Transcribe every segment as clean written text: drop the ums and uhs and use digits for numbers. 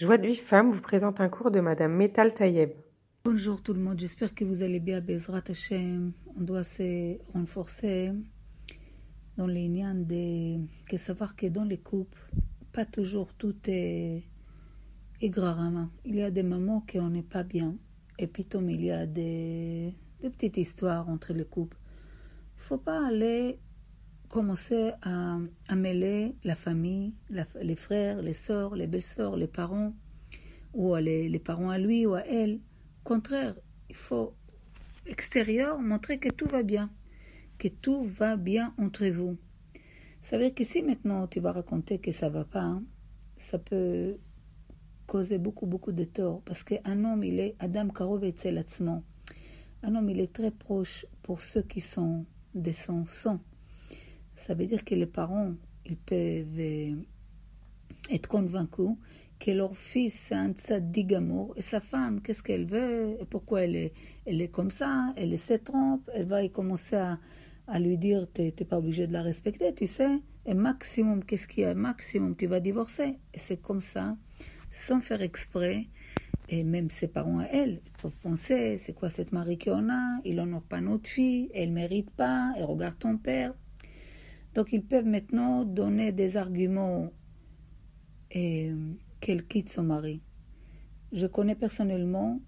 Joie de Huit Femmes vous présente un cours de Madame Métal Tayeb. Bonjour tout le monde, j'espère que vous allez bien à Bezrat Hachem. On doit se renforcer dans les liens de savoir que dans les couples, pas toujours tout est grave. Il y a des moments où on n'est pas bien et puis il y a des petites histoires entre les couples. Il ne faut pas aller commencer à mêler la famille, les frères, les sœurs, les belles-sœurs, les parents, ou les parents à lui ou à elle. Au contraire, il faut, extérieur, montrer que tout va bien, entre vous. Ça veut dire que si maintenant tu vas raconter que ça ne va pas, ça peut causer beaucoup, beaucoup de tort, parce qu'un homme, il est Adam Karov et Tselatzman. Un homme, il est très proche pour ceux qui sont de son sang. Ça veut dire que les parents, ils peuvent être convaincus que leur fils est un tzaddik gamour. Et sa femme, qu'est-ce qu'elle veut? Et pourquoi elle est comme ça? Elle se trompe. Elle va commencer à lui dire, tu n'es pas obligé de la respecter, tu sais. Et maximum, qu'est-ce qu'il y a? Maximum, tu vas divorcer. Et c'est comme ça, sans faire exprès. Et même ses parents à elle, ils peuvent penser, c'est quoi cette mari qu'on a? Il n'honore pas notre fille, elle ne mérite pas, et regarde ton père. Donc, ils peuvent maintenant donner des arguments et qu'elle quitte son mari. Je connais personnellement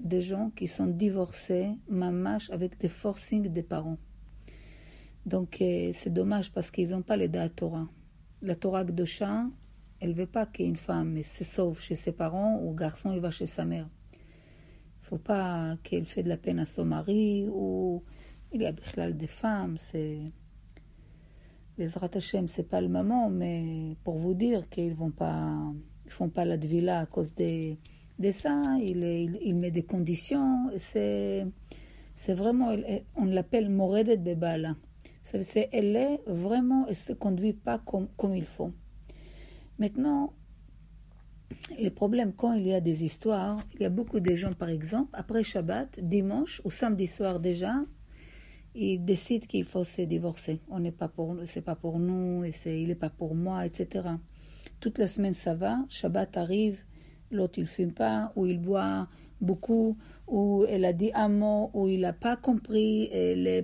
des gens qui sont divorcés, mamash, avec des forcings des parents. Donc, c'est dommage parce qu'ils n'ont pas les dates Torah. La Torah Kedosha, elle ne veut pas qu'une femme se sauve chez ses parents ou le garçon il va chez sa mère. Il ne faut pas qu'elle fasse de la peine à son mari ou il y a des femmes, c'est... Bezrat Hachem, c'est pas le moment, mais pour vous dire qu'ils ne font pas la devila à cause de ça, il met des conditions, c'est vraiment, on l'appelle Moredet Bebala. Elle est vraiment, elle ne se conduit pas comme il faut. Maintenant, les problèmes, quand il y a des histoires, il y a beaucoup de gens, par exemple, après Shabbat, dimanche ou samedi soir déjà, il décide qu'il faut se divorcer. On n'est pas pour, c'est pas pour nous, et il n'est pas pour moi, etc. Toute la semaine ça va, Shabbat arrive, l'autre il fume pas, ou il boit beaucoup, ou elle a dit un mot, ou il n'a pas compris,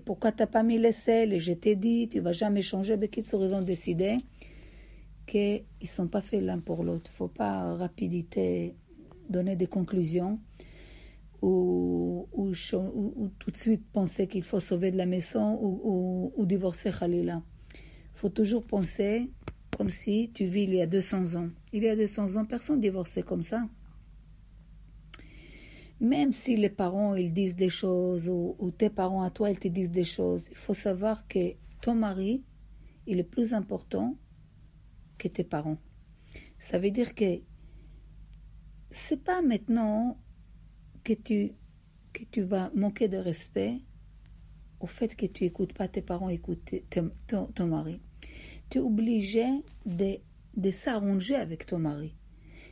pourquoi tu n'as pas mis les selles, et je t'ai dit, tu ne vas jamais changer, mais qu'ils se raison décidé qu'ils ne sont pas faits l'un pour l'autre. Il ne faut pas rapidité donner des conclusions. Ou tout de suite penser qu'il faut sauver de la maison ou divorcer Khalilah. Il faut toujours penser comme si tu vis il y a 200 ans. Il y a 200 ans, personne divorçait comme ça. Même si les parents ils disent des choses ou tes parents à toi ils te disent des choses, il faut savoir que ton mari, il est plus important que tes parents. Ça veut dire que c'est pas maintenant... Que tu vas manquer de respect au fait que tu n'écoutes pas tes parents, écoutes ton mari. Tu es obligé de s'arranger avec ton mari.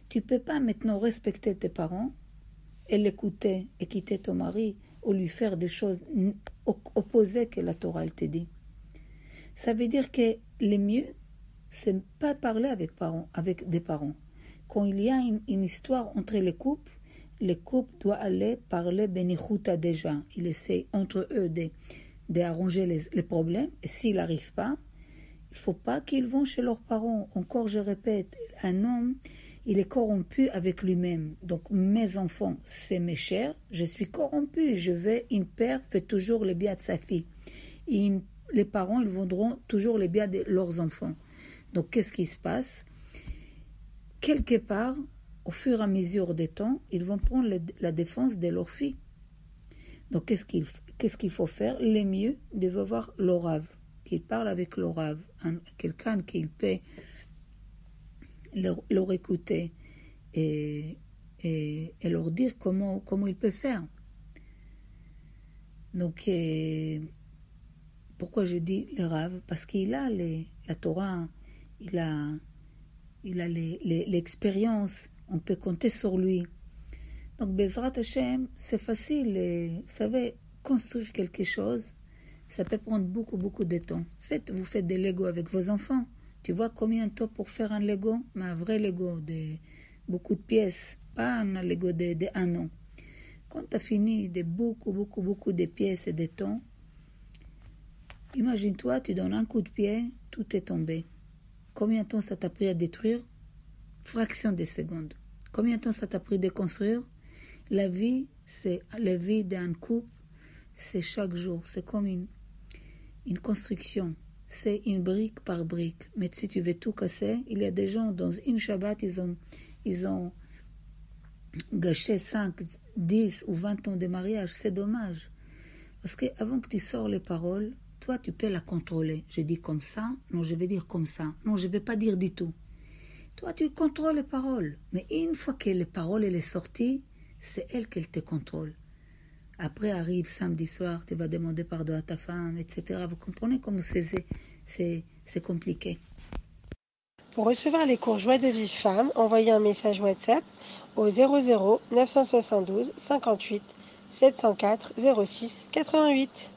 Tu ne peux pas maintenant respecter tes parents et l'écouter et quitter ton mari ou lui faire des choses opposées que la Torah elle te dit. Ça veut dire que le mieux, c'est pas parler avec des parents. Quand il y a une histoire entre les couples, le couple doit aller parler Beni Houta déjà. Il essaie entre eux d'arranger les problèmes. Et s'il n'arrive pas, il ne faut pas qu'ils vont chez leurs parents. Encore, je répète, un homme, il est corrompu avec lui-même. Donc, mes enfants, c'est mes chers. Je suis corrompu. Je vais, une père fait toujours le bien de sa fille. Les parents, ils voudront toujours le bien de leurs enfants. Donc, qu'est-ce qui se passe? Quelque part, au fur et à mesure des temps, ils vont prendre la défense de leur fille. Donc, qu'est-ce qu'il faut faire? Le mieux, de voir le Rav, qu'il parle avec le Rav, quelqu'un qu'il peut leur écouter et leur dire comment il peut faire. Donc, pourquoi je dis le Rav? Parce qu'il a la Torah, il a l'expérience. On peut compter sur lui. Donc, Bezrat Hachem, c'est facile. Vous savez, construire quelque chose, ça peut prendre beaucoup, beaucoup de temps. Vous faites des Legos avec vos enfants. Tu vois combien de temps pour faire un Lego? Mais un vrai Lego beaucoup de pièces, pas un allégo d'un an. Quand tu as fini de beaucoup de pièces et de temps, imagine-toi, tu donnes un coup de pied, tout est tombé. Combien de temps ça t'a pris à détruire? Fraction de seconde. Combien de temps ça t'a pris de construire? La vie, c'est la vie d'un couple, c'est chaque jour, c'est comme une construction, c'est une brique par brique. Mais si tu veux tout casser, il y a des gens dans une Shabbat, ils ont gâché 5, 10 ou 20 ans de mariage, c'est dommage. Parce qu'avant que tu sors les paroles, toi tu peux la contrôler. Je dis comme ça, non je vais dire comme ça, non je ne vais pas dire du tout. Toi tu contrôles les paroles, mais une fois que les paroles elles sont sorties, c'est elle qu'elle te contrôle. Après arrive samedi soir, tu vas demander pardon à ta femme, etc. Vous comprenez comment c'est compliqué. Pour recevoir les cours Joie de Huit Femmes, envoyez un message WhatsApp au 00 972 58 704 06 88.